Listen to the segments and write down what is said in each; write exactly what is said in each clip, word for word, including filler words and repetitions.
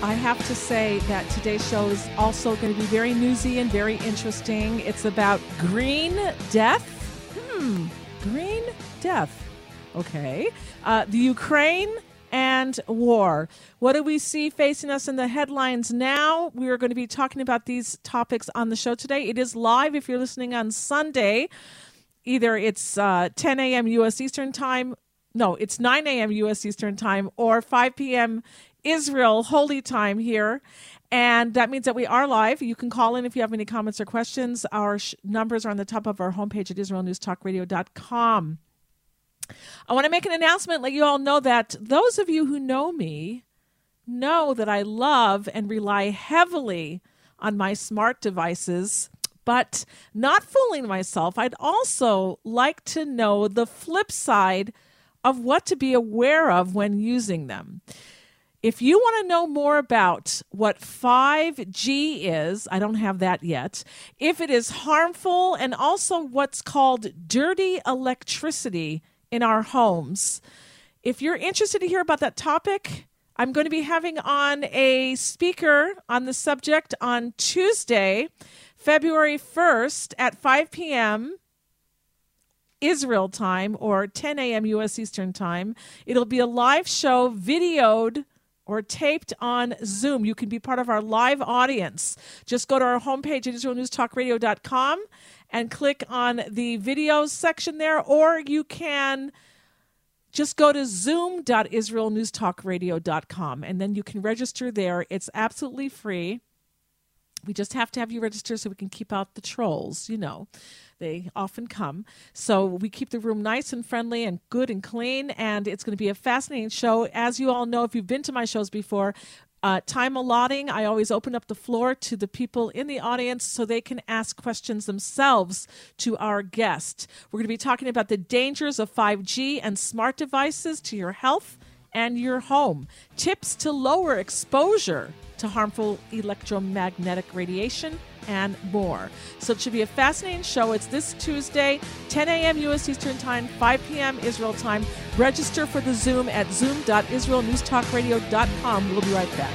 I have to say that today's show is also going to be very newsy and very interesting. It's about Green Death. Hmm, Green Death. Okay. Uh, the Ukraine and war. What do we see facing us in the headlines now? We are going to be talking about these topics on the show today. It is live if you're listening on Sunday. Either it's uh, ten a.m. U S Eastern Time. No, it's nine a.m. U S Eastern Time or five p.m. Israel Holy Time here, and that means that we are live. You can call in if you have any comments or questions. Our sh- numbers are on the top of our homepage at Israel News Talk Radio dot com. I want to make an announcement, let you all know that those of you who know me know that I love and rely heavily on my smart devices, but not fooling myself, I'd also like to know the flip side of what to be aware of when using them. If you want to know more about what five G is, I don't have that yet, if it is harmful, and also what's called dirty electricity in our homes. If you're interested to hear about that topic, I'm going to be having on a speaker on the subject on Tuesday, February first at five p.m. Israel time or ten a.m. U S Eastern Time. It'll be a live show, videoed or taped on Zoom. You can be part of our live audience. Just go to our homepage at Israel News Talk Radio dot com and click on the videos section there, or you can just go to zoom dot Israel News Talk Radio dot com, and then you can register there. It's absolutely free. We just have to have you register so we can keep out the trolls, you know. They often come. So we keep the room nice and friendly and good and clean, and it's going to be a fascinating show. As you all know, if you've been to my shows before, uh, time allotting, I always open up the floor to the people in the audience so they can ask questions themselves to our guest. We're going to be talking about the dangers of five G and smart devices to your health and your home, tips to lower exposure to harmful electromagnetic radiation, and more. So it should be a fascinating show. It's this Tuesday, ten a.m. U S Eastern Time, five p.m. Israel Time. Register for the Zoom at zoom dot Israel News Talk Radio dot com. We'll be right back.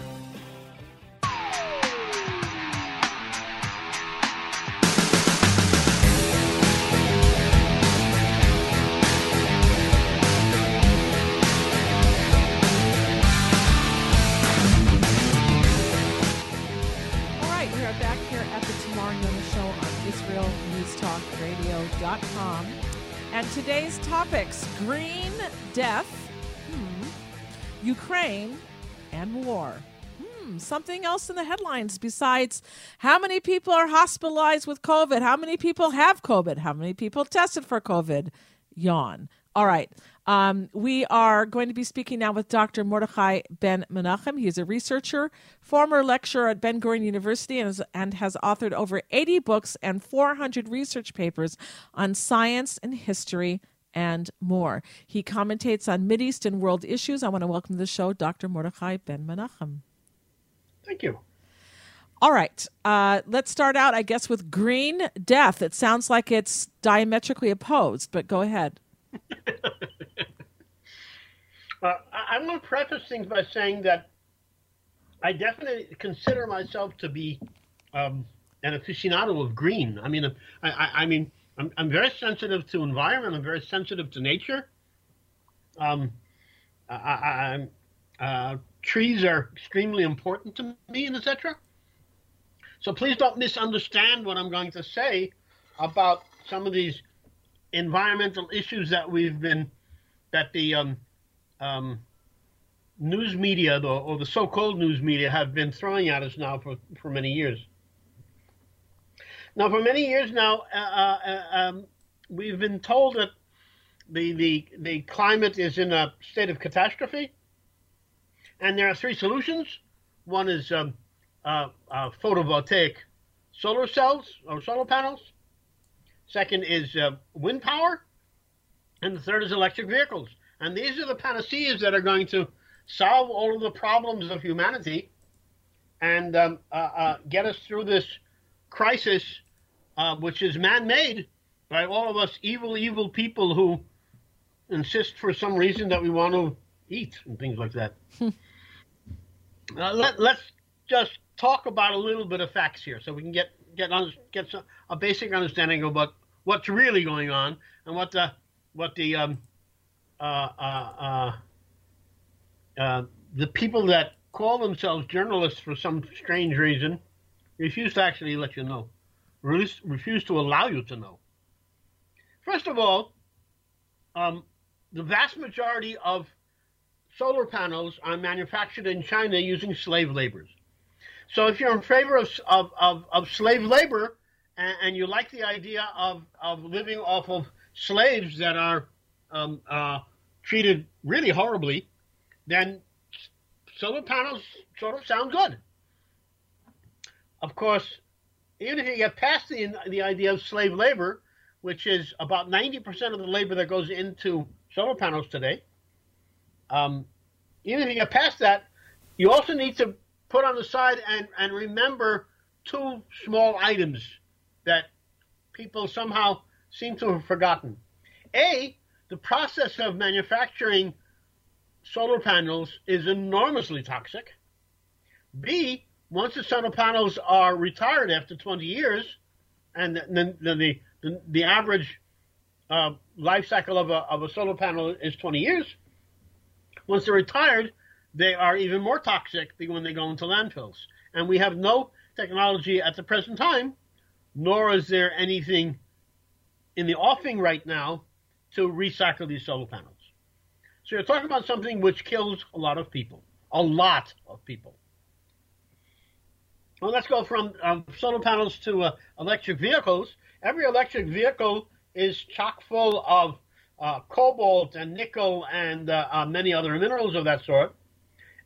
Today's topics, Green Death, hmm, Ukraine, and war. Hmm, something else in the headlines besides how many people are hospitalized with COVID, how many people have COVID, how many people tested for COVID. Yawn. All right. Um, we are going to be speaking now with Doctor Mordechai Ben-Menachem. He is a researcher, former lecturer at Ben-Gurion University, and has, and has authored over eighty books and four hundred research papers on science and history and more. He commentates on Mideast and world issues. I want to welcome to the show Doctor Mordechai Ben-Menachem. Thank you. All right, uh, let's start out, I guess, with Green Death. It sounds like it's diametrically opposed, but go ahead. Uh, I'm going to preface things by saying that I definitely consider myself to be um, an aficionado of green. I mean, I, I, I mean, I'm, I'm very sensitive to environment. I'm very sensitive to nature. Um, I, I, I'm uh, trees are extremely important to me, and et cetera. So please don't misunderstand what I'm going to say about some of these environmental issues that we've been, that the um, um, news media the, or the so-called news media have been throwing at us now for, for many years. Now, for many years now, uh, uh, um, we've been told that the, the, the climate is in a state of catastrophe. And there are three solutions. One is um, uh, uh, photovoltaic solar cells or solar panels. Second is uh, wind power. And the third is electric vehicles. And these are the panaceas that are going to solve all of the problems of humanity and um, uh, uh, get us through this crisis, uh, which is man-made by all of us evil, evil people who insist for some reason that we want to eat and things like that. uh, let, let's just talk about a little bit of facts here so we can get get, get some, a basic understanding of what, what's really going on and what the what the um, uh, uh, uh, uh, the people that call themselves journalists for some strange reason refuse to actually let you know, refuse, refuse to allow you to know. First of all, um, the vast majority of solar panels are manufactured in China using slave laborers. So if you're in favor of, of, of, of slave labor and, and you like the idea of, of living off of slaves that are um, uh, treated really horribly, then solar panels sort of sound good. Of course, even if you get past the, the idea of slave labor, which is about ninety percent of the labor that goes into solar panels today, um, even if you get past that, you also need to put on the side and, and remember two small items that people somehow seem to have forgotten. A, the process of manufacturing solar panels is enormously toxic. B, once the solar panels are retired after twenty years, and then the, the, the, the average uh, life cycle of a, of a solar panel is twenty years, once they're retired, they are even more toxic when they go into landfills. And we have no technology at the present time, nor is there anything in the offing right now to recycle these solar panels. So you're talking about something which kills a lot of people, a lot of people. Well, let's go from um, solar panels to uh, electric vehicles. Every electric vehicle is chock full of uh, cobalt and nickel and uh, uh, many other minerals of that sort.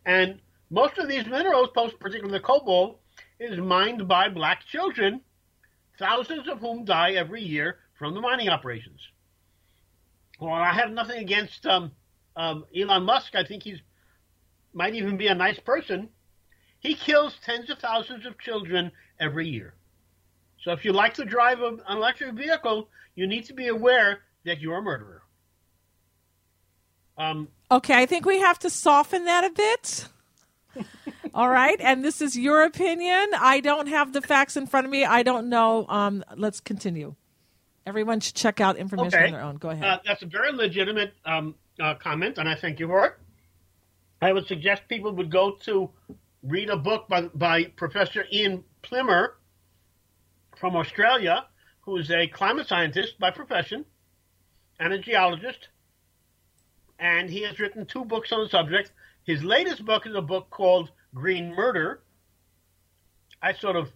And most of these minerals, particularly the cobalt, is mined by black children, thousands of whom die every year from the mining operations. Well, I have nothing against um, um, Elon Musk. I think he's might even be a nice person. He kills tens of thousands of children every year. So if you like to drive an electric vehicle, you need to be aware that you're a murderer. Um, okay, I think we have to soften that a bit. All right, and this is your opinion. I don't have the facts in front of me. I don't know. Um, let's continue. Everyone should check out information okay. on their own. Go ahead. Uh, that's a very legitimate um, uh, comment, and I thank you for it. I would suggest people would go to... read a book by, by Professor Ian Plimer from Australia, who is a climate scientist by profession and a geologist. And he has written two books on the subject. His latest book is a book called Green Murder. I sort of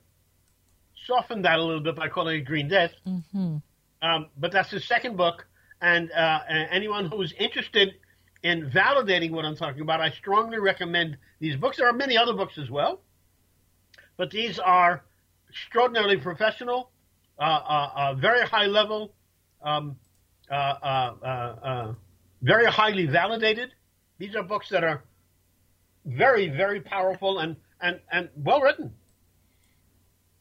softened that a little bit by calling it Green Death. Mm-hmm. Um, but that's his second book. And uh, anyone who is interested in validating what I'm talking about, I strongly recommend these books. There are many other books as well, but these are extraordinarily professional, uh, uh, uh, very high level, um, uh, uh, uh, uh, very highly validated. These are books that are very, very powerful and, and, and well written.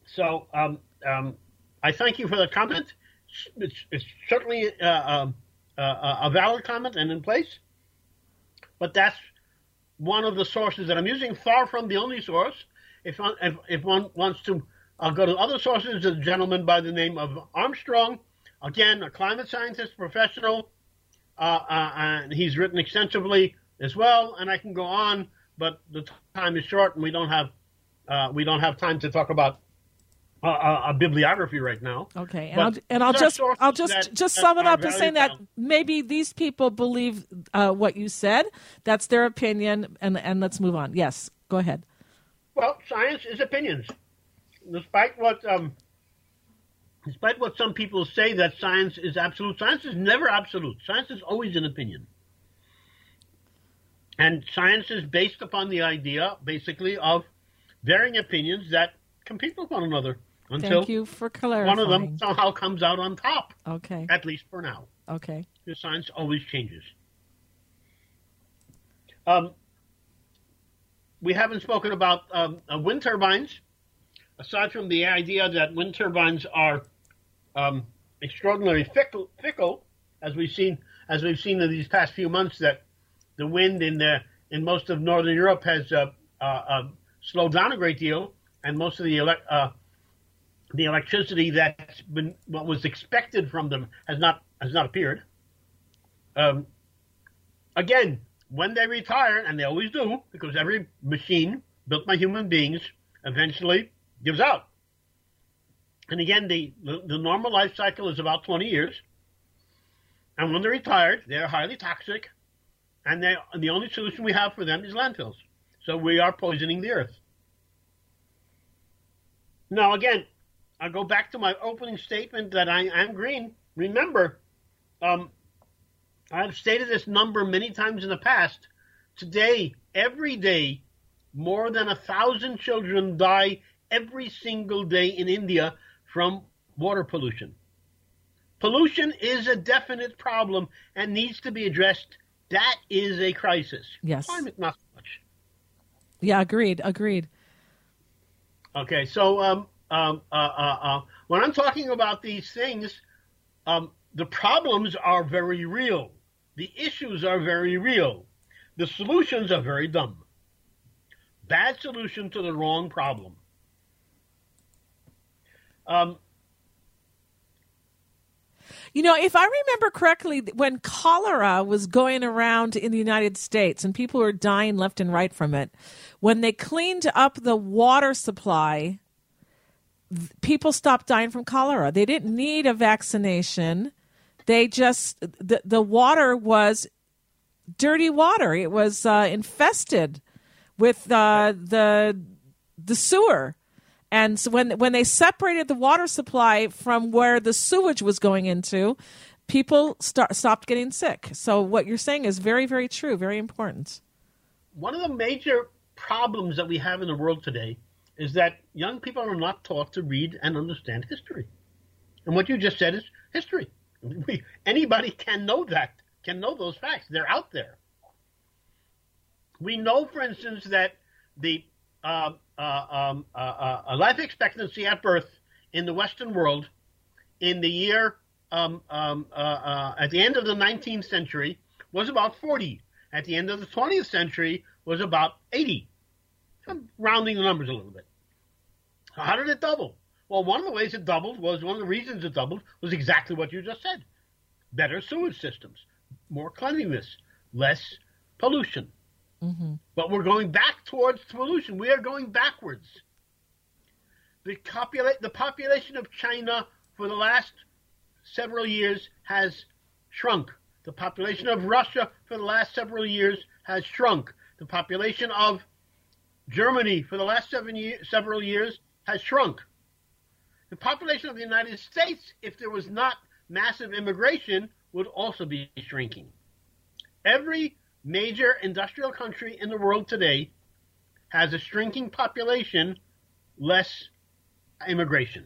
So um, um, I thank you for the comment. It's, it's certainly uh, um, uh, a valid comment and in place. But that's one of the sources that I'm using, far from the only source. If one, if, if one wants to I'll go to other sources, a gentleman by the name of Armstrong, again, a climate scientist, professional, uh, uh, and he's written extensively as well, and I can go on but the time is short, and we don't have uh, we don't have time to talk about a, a, a bibliography right now. Okay, and but I'll, and I'll just I'll just that, just that sum it up as saying that maybe these people believe uh, what you said. That's their opinion, and and let's move on. Yes, go ahead. Well, science is opinions, despite what. Um, Despite what some people say that science is absolute, science is never absolute. Science is always an opinion. And science is based upon the idea, basically, of varying opinions that compete with one another until Thank you for clarifying. one of them somehow comes out on top. Okay. At least for now. Okay. The science always changes. Um, we haven't spoken about um, uh, wind turbines, aside from the idea that wind turbines are Um, extraordinarily fickle, fickle, as we've seen, as we've seen in these past few months, that the wind in the in most of Northern Europe has uh, uh, uh, slowed down a great deal, and most of the ele- uh, the electricity that's been what was expected from them has not has not appeared. Um, again, when they retire, and they always do, because every machine built by human beings eventually gives out. And again, the, the normal life cycle is about twenty years. And when they're retired, they're highly toxic. And, they, and the only solution we have for them is landfills. So we are poisoning the earth. Now, again, I'll go back to my opening statement that I am green. Remember, um, I've stated this number many times in the past. Today, every day, more than a thousand children die every single day in India from water pollution. Pollution is a definite problem and needs to be addressed. That is a crisis. Yes. Climate, not so much. Yeah, agreed, agreed. Okay, so um, um, uh, uh, uh, when I'm talking about these things, um, the problems are very real. The issues are very real. The solutions are very dumb. Bad solution to the wrong problem. Um, you know, if I remember correctly, when cholera was going around in the United States and people were dying left and right from it, when they cleaned up the water supply, th- people stopped dying from cholera. They didn't need a vaccination. They just, the, the water was dirty water. It was uh, infested with uh, the the sewer. And so when when they separated the water supply from where the sewage was going into, people start, stopped getting sick. So what you're saying is very, very true, very important. One of the major problems that we have in the world today is that young people are not taught to read and understand history. And what you just said is history. We, anybody can know that, can know those facts. They're out there. We know, for instance, that the Uh, Uh, um, uh, uh, life expectancy at birth in the Western world in the year um, um, uh, uh, at the end of the nineteenth century was about forty. At the end of the twentieth century was about eighty. I'm rounding the numbers a little bit. How did it double? Well, one of the ways it doubled was one of the reasons it doubled was exactly what you just said. Better sewage systems, more cleanliness, less pollution. Mm-hmm. But we're going back towards pollution. We are going backwards. The, copula- the population of China for the last several years has shrunk. The population of Russia for the last several years has shrunk. The population of Germany for the last seven year- several years has shrunk. The population of the United States, if there was not massive immigration, would also be shrinking. Every major industrial country in the world today has a shrinking population, less immigration.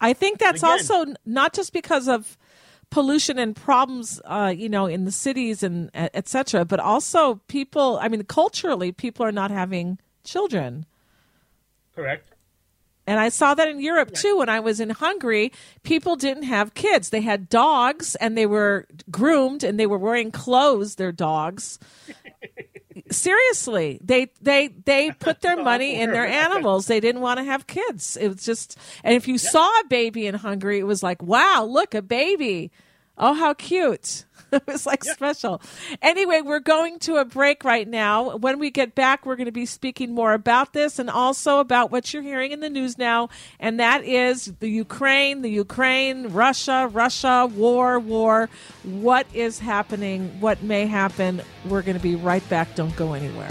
I think that's Again, also not just because of pollution and problems, uh, you know, in the cities and et cetera, but also people, I mean, culturally, people are not having children. Correct. And I saw that in Europe, too. When I was in Hungary, people didn't have kids. They had dogs, and they were groomed, and they were wearing clothes, their dogs. Seriously, they they they put their money in their animals. They didn't want to have kids. It was just, and if you yeah. saw a baby in Hungary, it was like, wow, look, a baby. Oh, how cute. It was like yeah. special. Anyway, we're going to a break right now. When we get back, we're going to be speaking more about this and also about what you're hearing in the news now, and that is the Ukraine, the Ukraine, Russia, Russia, war, war. What is happening? What may happen? We're going to be right back. Don't go anywhere.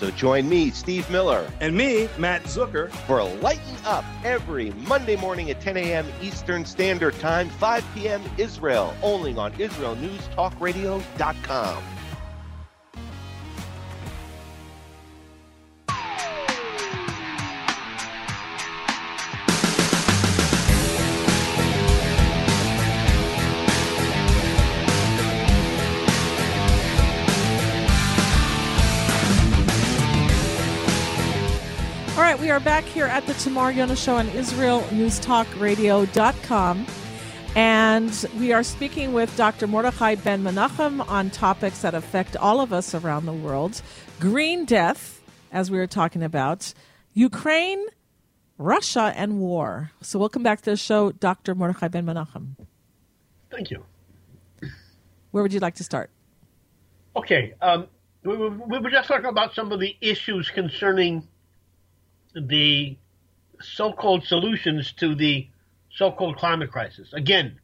So join me, Steve Miller, and me, Matt Zucker, for Lighten Up every Monday morning at ten a.m. Eastern Standard Time, five p.m. Israel, only on Israel News Talk Radio dot com. We are back here at the Tamar Yonah Show on Israel News Talk Radio dot com, and we are speaking with Doctor Mordechai Ben-Menachem on topics that affect all of us around the world. Green Death, as we were talking about, Ukraine, Russia, and war. So welcome back to the show, Doctor Mordechai Ben-Menachem. Thank you. Where would you like to start? Okay. Um, we, we, we were just talking about some of the issues concerning the so-called solutions to the so-called climate crisis. Again,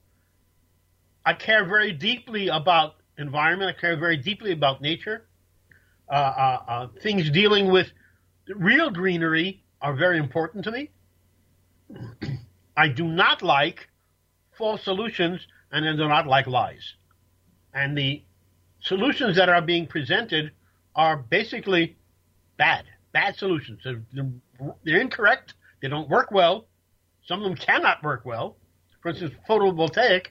I care very deeply about environment. I care very deeply about nature. Uh, uh, uh, things dealing with real greenery are very important to me. I do not like false solutions, and I do not like lies. And the solutions that are being presented are basically bad, bad solutions. They're, they're, They're incorrect. They don't work well. Some of them cannot work well. For instance, photovoltaic.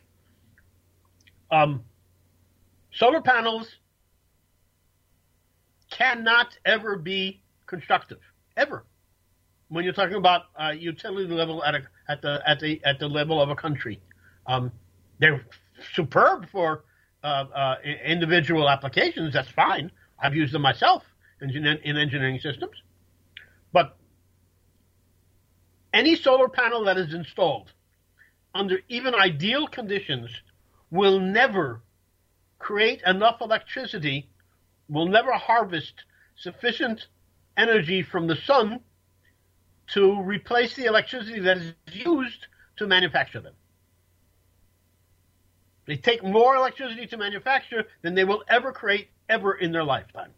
Um, solar panels cannot ever be constructive, ever. When you're talking about uh, utility level at a, at the at the at the level of a country, um, they're superb for uh, uh, individual applications. That's fine. I've used them myself in, in engineering systems, but any solar panel that is installed under even ideal conditions will never create enough electricity, will never harvest sufficient energy from the sun to replace the electricity that is used to manufacture them. They take more electricity to manufacture than they will ever create ever in their lifetime.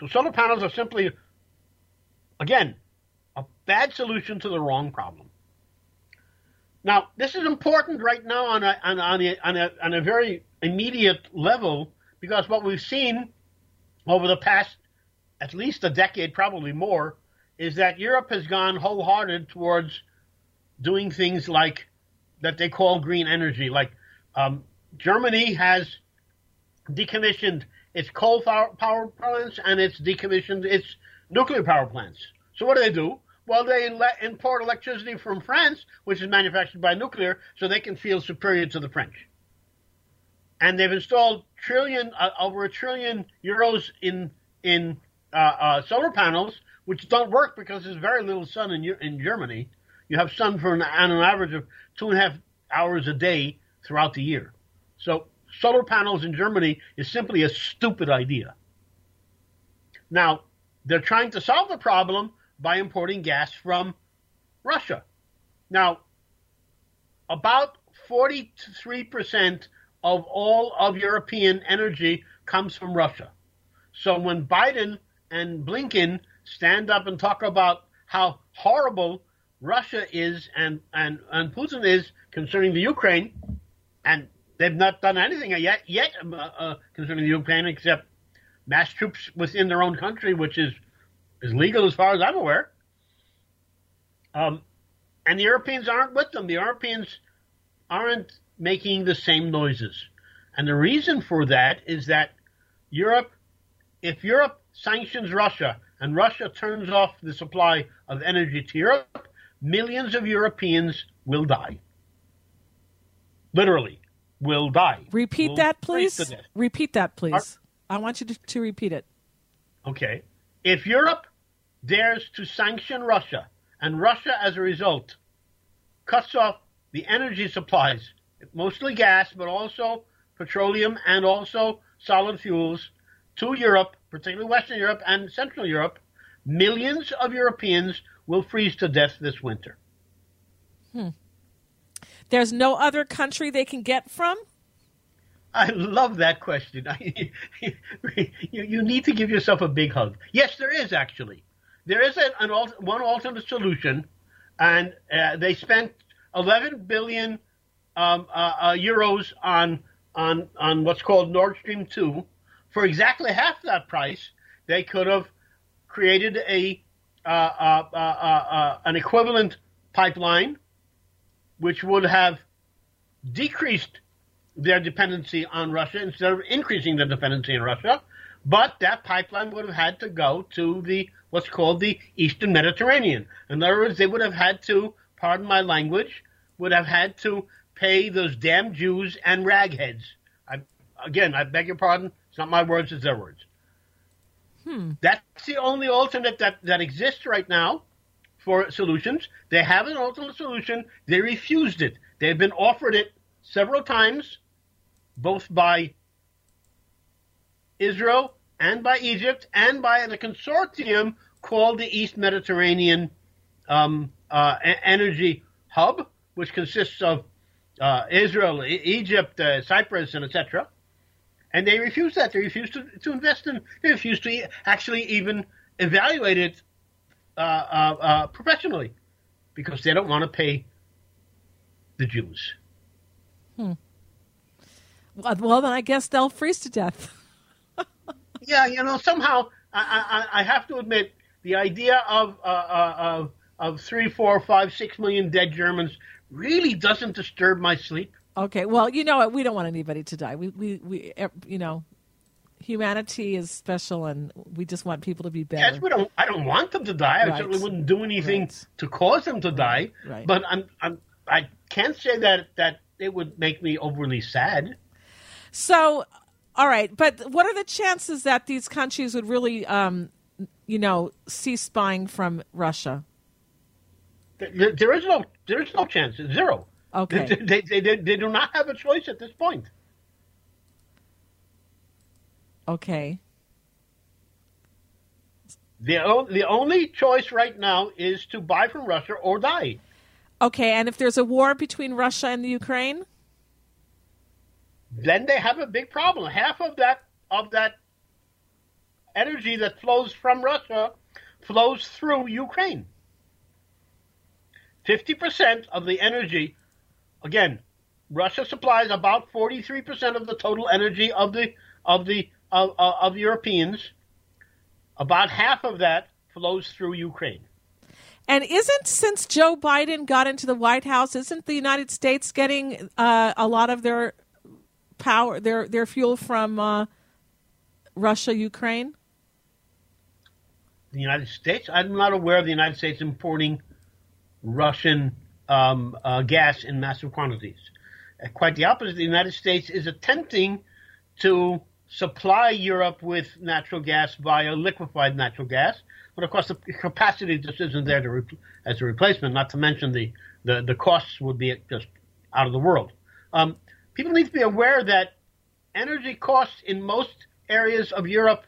So solar panels are simply, again, a bad solution to the wrong problem. Now, this is important right now on a, on, on, a, on, a, on a very immediate level, because what we've seen over the past at least a decade, probably more, is that Europe has gone wholehearted towards doing things like that they call green energy. Like um, Germany has decommissioned its coal power plants and it's decommissioned its nuclear power plants. So what do they do? Well, they import electricity from France, which is manufactured by nuclear, so they can feel superior to the French. And they've installed trillion, uh, over a trillion euros in in uh, uh, solar panels, which don't work because there's very little sun in in Germany. You have sun for an, on an average of two and a half hours a day throughout the year. So solar panels in Germany is simply a stupid idea. Now, they're trying to solve the problem by importing gas from Russia. Now, about forty-three percent of all of European energy comes from Russia. So when Biden and Blinken stand up and talk about how horrible Russia is and, and, and Putin is concerning the Ukraine, And they've not done anything yet, yet uh, uh, concerning Ukraine, except mass troops within their own country, which is, is legal as far as I'm aware. Um, and the Europeans aren't with them. The Europeans aren't making the same noises. And the reason for that is that Europe, if Europe sanctions Russia and Russia turns off the supply of energy to Europe, millions of Europeans will die. Literally, will die. Repeat we'll that, please. Repeat that, please. Our, I want you to, to repeat it. Okay. If Europe dares to sanction Russia and Russia, as a result, cuts off the energy supplies, mostly gas, but also petroleum and also solid fuels to Europe, particularly Western Europe and Central Europe, millions of Europeans will freeze to death this winter. Hmm. There's no other country they can get from? I love that question. you, you need to give yourself a big hug. Yes, there is, actually. There is an, an one alternate solution, and uh, they spent eleven billion um, uh, uh, euros on on on what's called Nord Stream two. For exactly half that price, they could have created a uh, uh, uh, uh, an equivalent pipeline, which would have decreased their dependency on Russia instead of increasing their dependency on Russia. But that pipeline would have had to go to the what's called the East Mediterranean. In other words, they would have had to, pardon my language, would have had to pay those damn Jews and ragheads. I, again, I beg your pardon. It's not my words, it's their words. Hmm. That's the only alternate that, that exists right now for solutions. They have an alternate solution. They refused it. They've been offered it several times, both by Israel and by Egypt and by the consortium called the East Mediterranean um, uh, Energy Hub, which consists of uh, Israel, e- Egypt, uh, Cyprus, and et cetera. And they refuse that. They refuse to, to invest in. They refuse to e- actually even evaluate it uh, uh, uh, professionally, because they don't want to pay the Jews. Hmm. Well, then I guess they'll freeze to death. Yeah, you know, somehow I, I, I have to admit the idea of uh, uh, of of three, four, five, six million dead Germans really doesn't disturb my sleep. Okay, well, you know what? We don't want anybody to die. We, we, we, you know, humanity is special, and we just want people to be better. Yes, we don't. I don't want them to die. Right. I certainly wouldn't do anything right. to cause them to die. Right. But I'm, I'm, I can't say that that it would make me overly sad. So. All right, but what are the chances that these countries would really, um, you know, cease buying from Russia? There, there is no, there is no chance. Zero. Okay. They, they, they, they do not have a choice at this point. Okay. The the only choice right now is to buy from Russia or die. Okay, and if there's a war between Russia and the Ukraine? Then they have a big problem. Half of that of that energy that flows from Russia flows through Ukraine. fifty percent of the energy, again, Russia supplies about forty-three percent of the total energy of the of the of, of, of Europeans. About half of that flows through Ukraine. And isn't, since Joe Biden got into the White House, isn't the United States getting uh, a lot of their power, their their fuel from uh, Russia, Ukraine? The United States? I'm not aware of the United States importing Russian um, uh, gas in massive quantities. Uh, quite the opposite. The United States is attempting to supply Europe with natural gas via liquefied natural gas, but of course the capacity just isn't there to re- as a replacement, not to mention the, the, the costs would be just out of the world. Um, People need to be aware that energy costs in most areas of Europe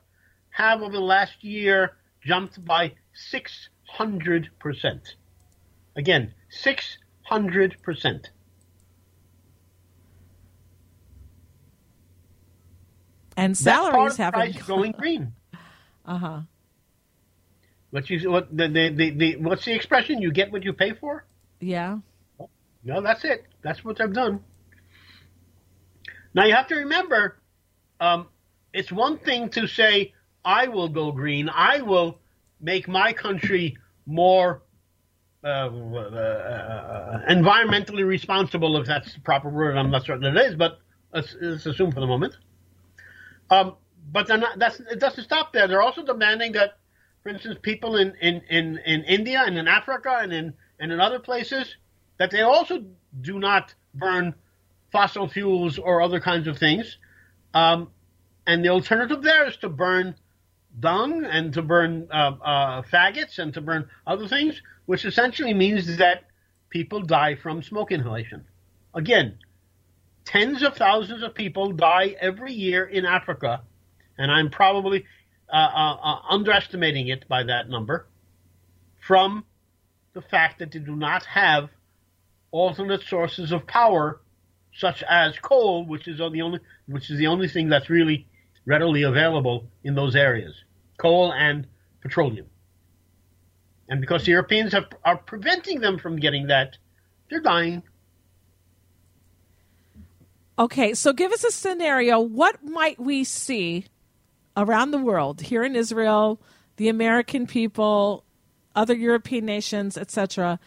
have, over the last year, jumped by six hundred percent. Again, six hundred percent. And salaries haven't gone up. That part of price going green. Uh-huh. What you, what, the, the, the, the, what's the expression? You get what you pay for? Yeah. No, that's it. That's what they've done. Now, you have to remember, um, it's one thing to say, I will go green. I will make my country more uh, uh, environmentally responsible, if that's the proper word. I'm not certain it is, but let's, let's assume for the moment. Um, but they're not, that's, it doesn't stop there. They're also demanding that, for instance, people in, in, in, in India and in Africa and in, and in other places, that they also do not burn fossil fuels or other kinds of things. Um, and the alternative there is to burn dung and to burn uh, uh, faggots and to burn other things, which essentially means that people die from smoke inhalation. Again, tens of thousands of people die every year in Africa, and I'm probably uh, uh, uh, underestimating it by that number, from the fact that they do not have alternate sources of power, such as coal, which is the only which is the only thing that's really readily available in those areas, coal and petroleum. And because the Europeans have, are preventing them from getting that, they're dying. Okay, so give us a scenario. What might we see around the world, here in Israel, the American people, other European nations, et cetera,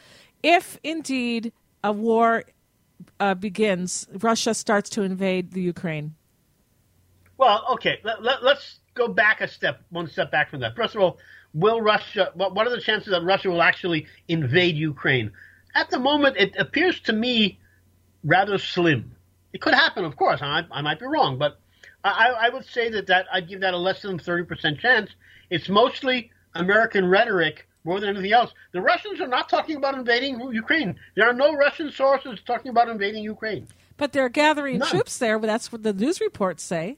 if indeed a war uh, begins, Russia starts to invade the Ukraine? Well, okay, let, let, let's go back a step, one step back from that. First of all, will Russia? What, what are the chances that Russia will actually invade Ukraine? At the moment, it appears to me rather slim. It could happen, of course. I, I might be wrong, but I, I would say that, that I'd give that a less than thirty percent chance. It's mostly American rhetoric more than anything else. The Russians are not talking about invading Ukraine. There are no Russian sources talking about invading Ukraine. But they're gathering None. troops there. But that's what the news reports say.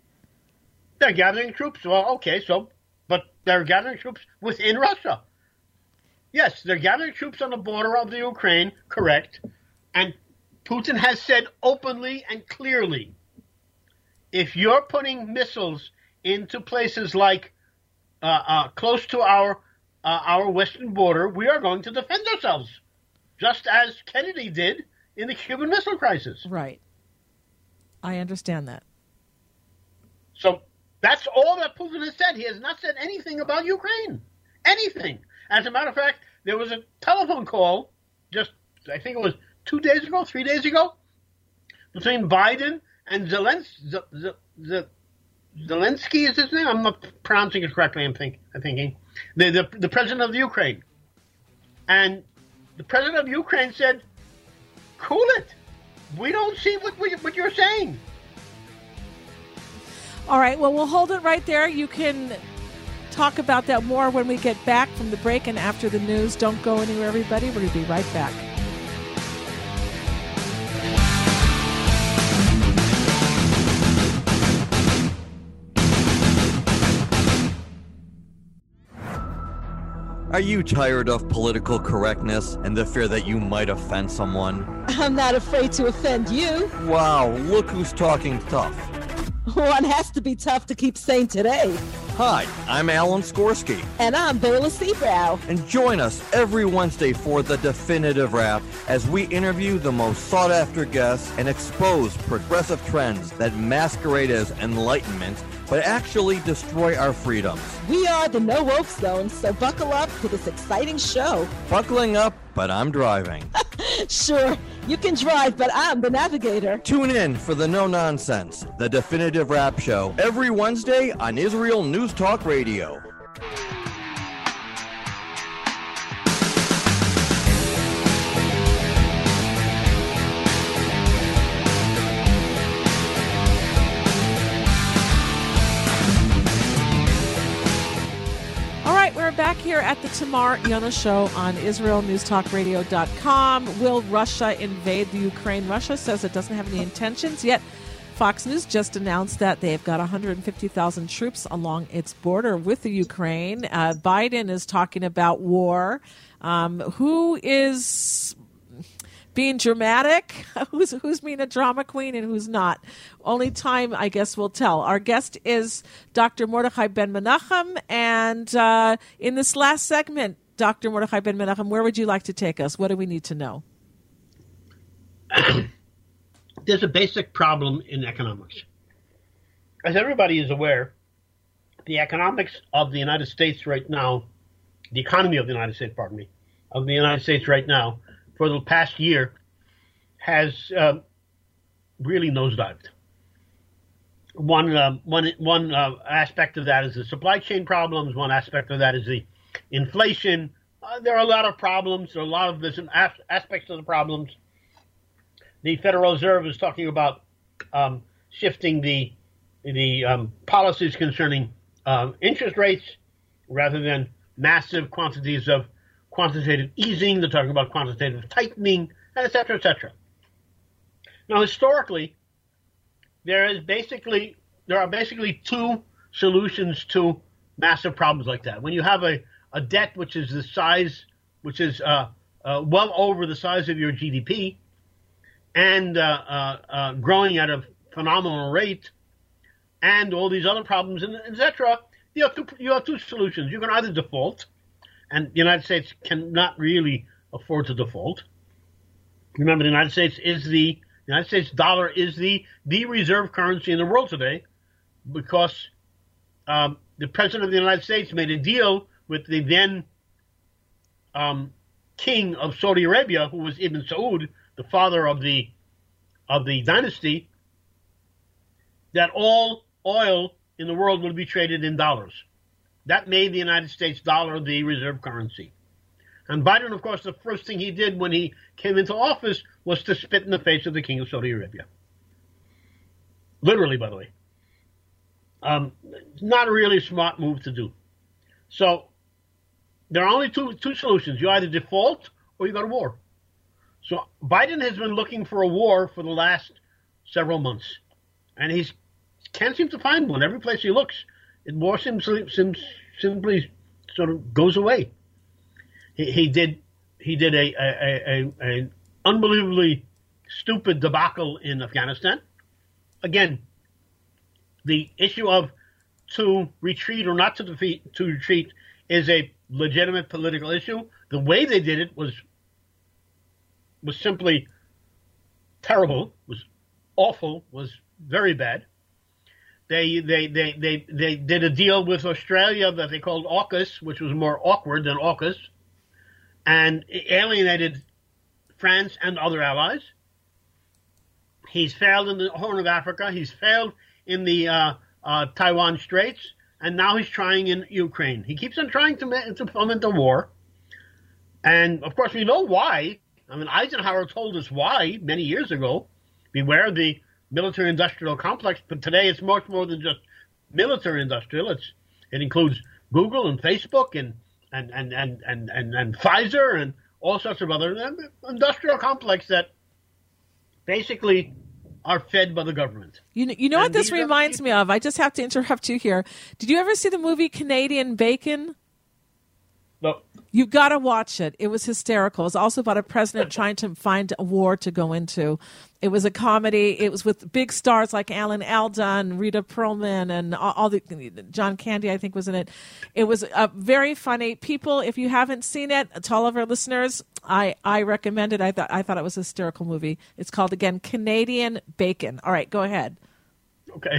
They're gathering troops. Well, okay, so, but they're gathering troops within Russia. Yes, they're gathering troops on the border of the Ukraine, correct. And Putin has said openly and clearly, if you're putting missiles into places like uh, uh, close to our uh, our western border, we are going to defend ourselves, just as Kennedy did in the Cuban Missile Crisis. Right. I understand that. So that's all that Putin has said. He has not said anything about Ukraine. Anything. As a matter of fact, there was a telephone call just, I think it was two days ago, three days ago, between Biden and Zelensky. Z- Z- Z- Zelensky is his name? I'm not pronouncing it correctly, I'm, think- I'm thinking. The, the, the president of the Ukraine. And the president of Ukraine said, cool it. We don't see what, we, what you're saying. All right, well, we'll hold it right there. You can talk about that more when we get back from the break and after the news. Don't go anywhere, everybody. We're going to be right back. Are you tired of political correctness and the fear that you might offend someone? I'm not afraid to offend you. Wow, look who's talking tough. One has to be tough to keep sane today. Hi, I'm Alan Skorsky. And I'm Bayla Seabrow. And join us every Wednesday for The Definitive Wrap as we interview the most sought-after guests and expose progressive trends that masquerade as enlightenment but actually destroy our freedoms. We are the No Woke Zone, so buckle up to this exciting show. Buckling up, but I'm driving. Sure, you can drive, but I'm the navigator. Tune in for the No Nonsense, The Definitive Wrap Show, every Wednesday on Israel News Talk Radio. Back here at the Tamar Yonah Show on Israel News Talk Radio dot com. Will Russia invade the Ukraine? Russia says it doesn't have any intentions, yet Fox News just announced that they've got one hundred fifty thousand troops along its border with the Ukraine. Uh, Biden is talking about war. Um, who is being dramatic? Who's, who's being a drama queen and who's not? Only time, I guess, will tell. Our guest is Doctor Mordechai Ben-Menachem. And uh, in this last segment, Doctor Mordechai Ben-Menachem, where would you like to take us? What do we need to know? there's a basic problem in economics. As everybody is aware, the economics of the United States right now, the economy of the United States, pardon me, of the United States right now, for the past year, has uh, really nosedived. One, uh, one, one uh, aspect of that is the supply chain problems. One aspect of that is the inflation. Uh, there are a lot of problems. There are a lot of this aspects of the problems. The Federal Reserve is talking about um, shifting the the um, policies concerning uh, interest rates rather than massive quantities of quantitative easing. They're talking about quantitative tightening, and et cetera, et cetera. Now, historically, there is basically there are basically two solutions to massive problems like that. When you have a, a debt which is the size, which is uh, uh, well over the size of your G D P, and uh, uh, uh, growing at a phenomenal rate, and all these other problems, and et cetera, you have two, you have two solutions. You can either default, and the United States cannot really afford to default. Remember, the United States is the The United States dollar is the, the reserve currency in the world today, because um, the president of the United States made a deal with the then um, king of Saudi Arabia, who was Ibn Saud, the father of the of the dynasty, that all oil in the world would be traded in dollars. That made the United States dollar the reserve currency. And Biden, of course, the first thing he did when he came into office was to spit in the face of the king of Saudi Arabia. Literally, by the way. Um, not a really smart move to do. So there are only two, two solutions. You either default or you go to war. So Biden has been looking for a war for the last several months. And he can't seem to find one. Every place he looks, it war simply, simply sort of goes away. He did. He did a, a, a, a an unbelievably stupid debacle in Afghanistan. Again, the issue of to retreat or not to defeat to retreat is a legitimate political issue. The way they did it was was simply terrible. Was awful. Was very bad. They they they they they did a deal with Australia that they called AUKUS, which was more awkward than AUKUS. And alienated France and other allies. He's failed in the Horn of Africa. He's failed in the uh, uh, Taiwan Straits. And now he's trying in Ukraine. He keeps on trying to, to foment a war. And, of course, we know why. I mean, Eisenhower told us why many years ago. Beware of the military-industrial complex. But today it's much more than just military-industrial. It's, it includes Google and Facebook and And and, and, and, and and Pfizer and all sorts of other industrial complex that basically are fed by the government. You know, you know what this reminds me of? I just have to interrupt you here. Did you ever see the movie Canadian Bacon? No. You've got to watch it. It was hysterical. It's also about a president trying to find a war to go into. It was a comedy. It was with big stars like Alan Alda and Rita Perlman and all the John Candy, I think, was in it. It was uh, very funny. People, if you haven't seen it, to all of our listeners, I, I recommend it. I thought I thought it was a hysterical movie. It's called, again, Canadian Bacon. All right, go ahead. Okay.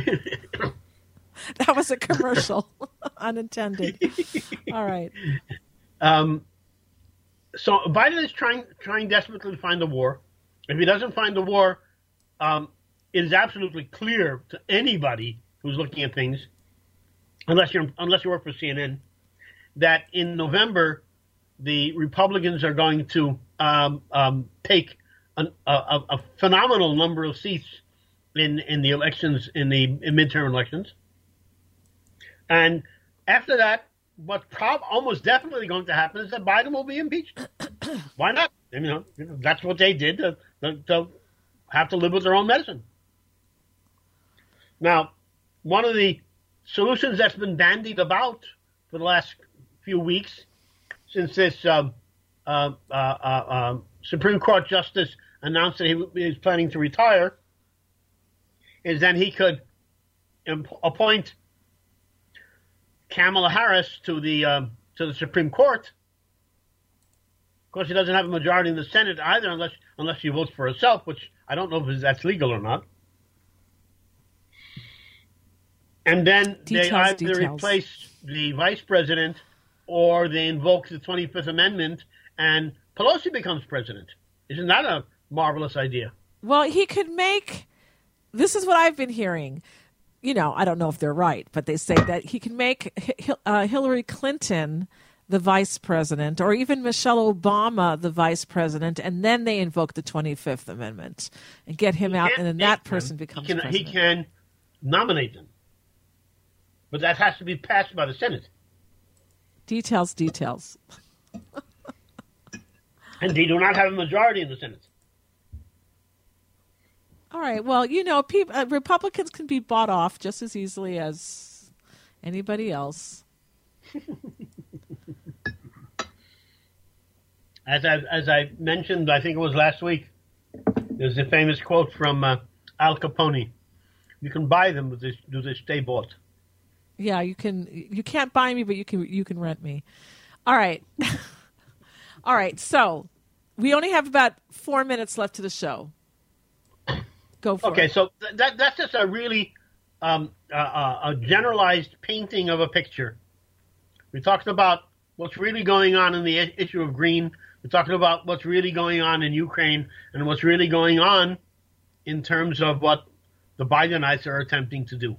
That was a commercial. Unintended. All right. Um, so Biden is trying trying desperately to find a war. If he doesn't find a war, um, it is absolutely clear to anybody who's looking at things, unless you're unless you work for C N N, that in November the Republicans are going to um, um, take an, a, a phenomenal number of seats in in the elections in the in midterm elections, and after that. What's prob- almost definitely going to happen is that Biden will be impeached. Why not? You know, that's what they did to, to have to live with their own medicine. Now, one of the solutions that's been bandied about for the last few weeks since this um, uh, uh, uh, uh, Supreme Court Justice announced that he is planning to retire is that he could imp- appoint Kamala Harris to the um, to the Supreme Court Of course, she doesn't have a majority in the Senate either, unless unless she votes for herself, which I don't know if that's legal or not. And then details, they either details. replace the vice president or they invoke the twenty-fifth Amendment and Pelosi becomes president. Isn't that a marvelous idea? Well, he could make – this is what I've been hearing. You know, I don't know if they're right, but they say that he can make uh, Hillary Clinton the vice president or even Michelle Obama the vice president, and then they invoke the twenty-fifth Amendment and get him out, and then that person becomes president. He can nominate them. But that has to be passed by the Senate. Details, details. And they do not have a majority in the Senate. All right. Well, you know, people, uh, Republicans can be bought off just as easily as anybody else. As I as I mentioned, I think it was last week, there's a famous quote from uh, Al Capone. You can buy them, but they stay bought. Yeah, you can. You can't buy me, but you can. You can rent me. All right, all right. So we only have about four minutes left to the show. Go for okay, it. Okay, so th- that that's just a really um, uh, uh, a generalized painting of a picture. We talked about what's really going on in the I- issue of green. We're talking about what's really going on in Ukraine and what's really going on in terms of what the Bidenites are attempting to do.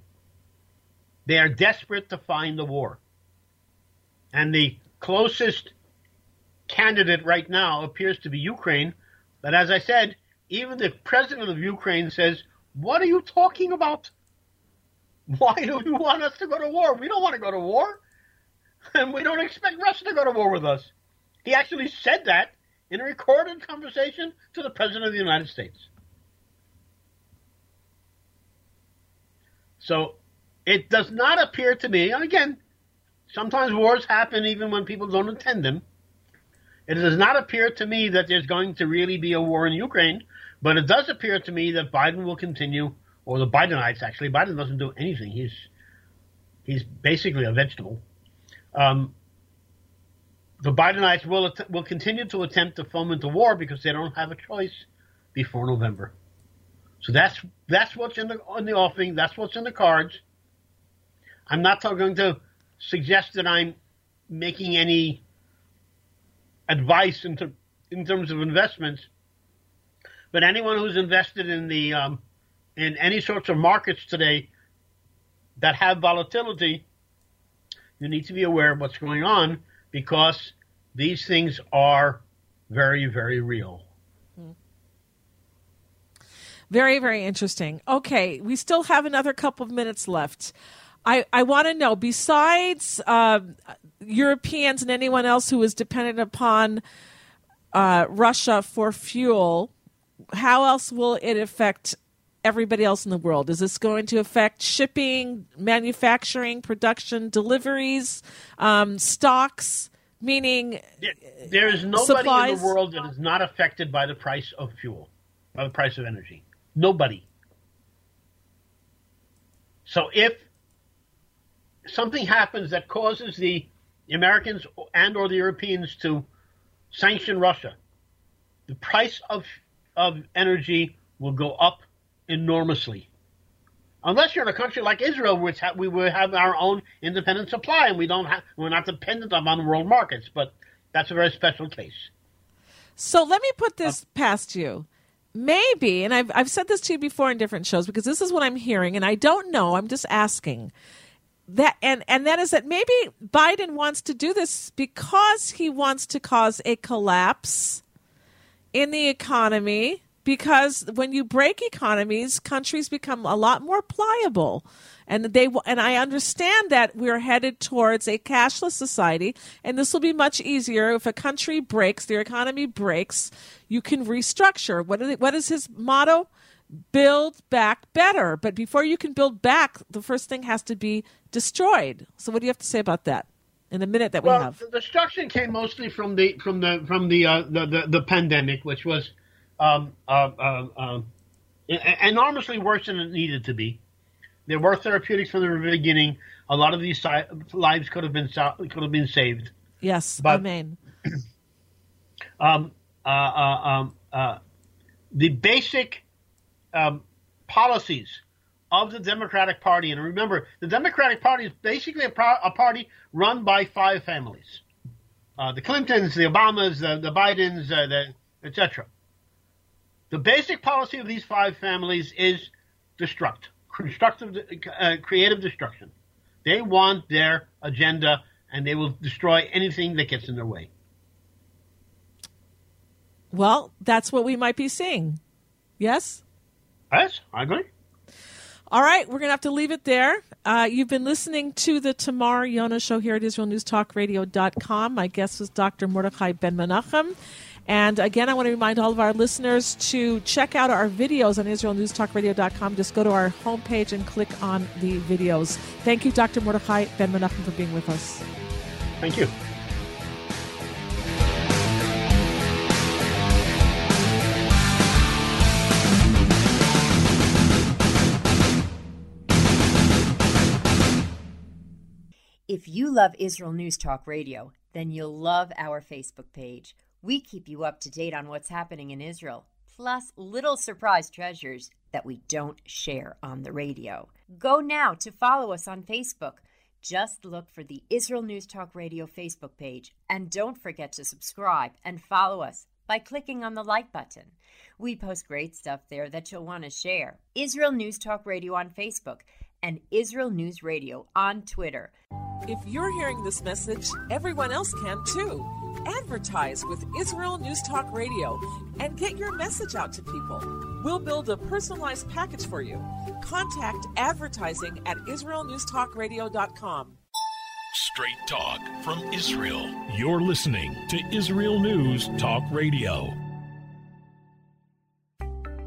They are desperate to find the war. And the closest candidate right now appears to be Ukraine. But as I said, even the president of Ukraine says, what are you talking about? Why do you want us to go to war? We don't want to go to war. And we don't expect Russia to go to war with us. He actually said that in a recorded conversation to the president of the United States. So it does not appear to me, and again, sometimes wars happen even when people don't intend them. It does not appear to me that there's going to really be a war in Ukraine, but it does appear to me that Biden will continue, or the Bidenites actually. Biden doesn't do anything. He's he's basically a vegetable. Um, the Bidenites will att- will continue to attempt to foment a war because they don't have a choice before November. So that's that's what's in the on the offing. That's what's in the cards. I'm not going to suggest that I'm making any advice in, ter- in terms of investments, but anyone who's invested in the um, in any sorts of markets today that have volatility, you need to be aware of what's going on because these things are very, very real. Very, very interesting. Okay, we still have another couple of minutes left. I, I want to know, besides uh, Europeans and anyone else who is dependent upon uh, Russia for fuel, how else will it affect everybody else in the world? Is this going to affect shipping, manufacturing, production, deliveries, um, stocks, meaning there, there is nobody supplies? In the world that is not affected by the price of fuel, by the price of energy. Nobody. So if something happens that causes the Americans and or the Europeans to sanction Russia, the price of of energy will go up enormously. Unless you're in a country like Israel, which ha- we will have our own independent supply and we don't have, we're not dependent upon world markets. But that's a very special case. So let me put this uh, past you. Maybe, and I've I've said this to you before in different shows because this is what I'm hearing, and I don't know. I'm just asking. That and, and that is that maybe Biden wants to do this because he wants to cause a collapse in the economy, because when you break economies, countries become a lot more pliable. And they and I understand that we're headed towards a cashless society, and this will be much easier. If a country breaks, their economy breaks, you can restructure. What, are they, what is his motto? Build back better. But before you can build back, the first thing has to be destroyed. So what do you have to say about that in the minute that we well, have? The destruction came mostly from the from the from the uh, the, the, the pandemic, which was um, uh, uh, uh, enormously worse than it needed to be. There were therapeutics from the very beginning. A lot of these si- lives could have been so- could have been saved. Yes, but, amen. um, uh, uh, um, uh, the basic um, policies of the Democratic Party. And remember, the Democratic Party is basically a, pro- a party run by five families. Uh, the Clintons, the Obamas, the, the Bidens, uh, the, et cetera. The basic policy of these five families is destruct, constructive, uh, creative destruction. They want their agenda, and they will destroy anything that gets in their way. Well, that's what we might be seeing. Yes? Yes, I agree. All right, we're going to have to leave it there. Uh, you've been listening to the Tamar Yonah Show here at Israel News Talk Radio dot com. My guest was Doctor Mordechai Ben-Menachem. And again, I want to remind all of our listeners to check out our videos on Israel News Talk Radio dot com. Just go to our homepage and click on the videos. Thank you, Doctor Mordechai Ben-Menachem, for being with us. Thank you. If you love Israel News Talk Radio, then you'll love our Facebook page. We keep you up to date on what's happening in Israel, plus little surprise treasures that we don't share on the radio. Go now to follow us on Facebook. Just look for the Israel News Talk Radio Facebook page, and don't forget to subscribe and follow us by clicking on the like button. We post great stuff there that you'll want to share. Israel News Talk Radio on Facebook and Israel News Radio on Twitter. If you're hearing this message, everyone else can too. Advertise with Israel News Talk Radio and get your message out to people. We'll build a personalized package for you. Contact advertising at Israel News Talk Radio dot com. Straight talk from Israel. You're listening to Israel News Talk Radio.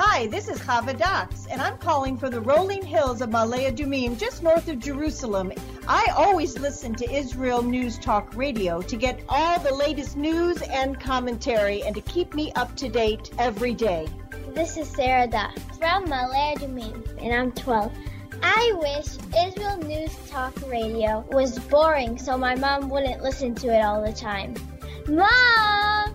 Hi, this is Chava Dax, and I'm calling from the rolling hills of Ma'aleh Adumim, just north of Jerusalem. I always listen to Israel News Talk Radio to get all the latest news and commentary and to keep me up to date every day. This is Sarah Dax from Ma'aleh Adumim, and I'm twelve. I wish Israel News Talk Radio was boring so my mom wouldn't listen to it all the time. Mom!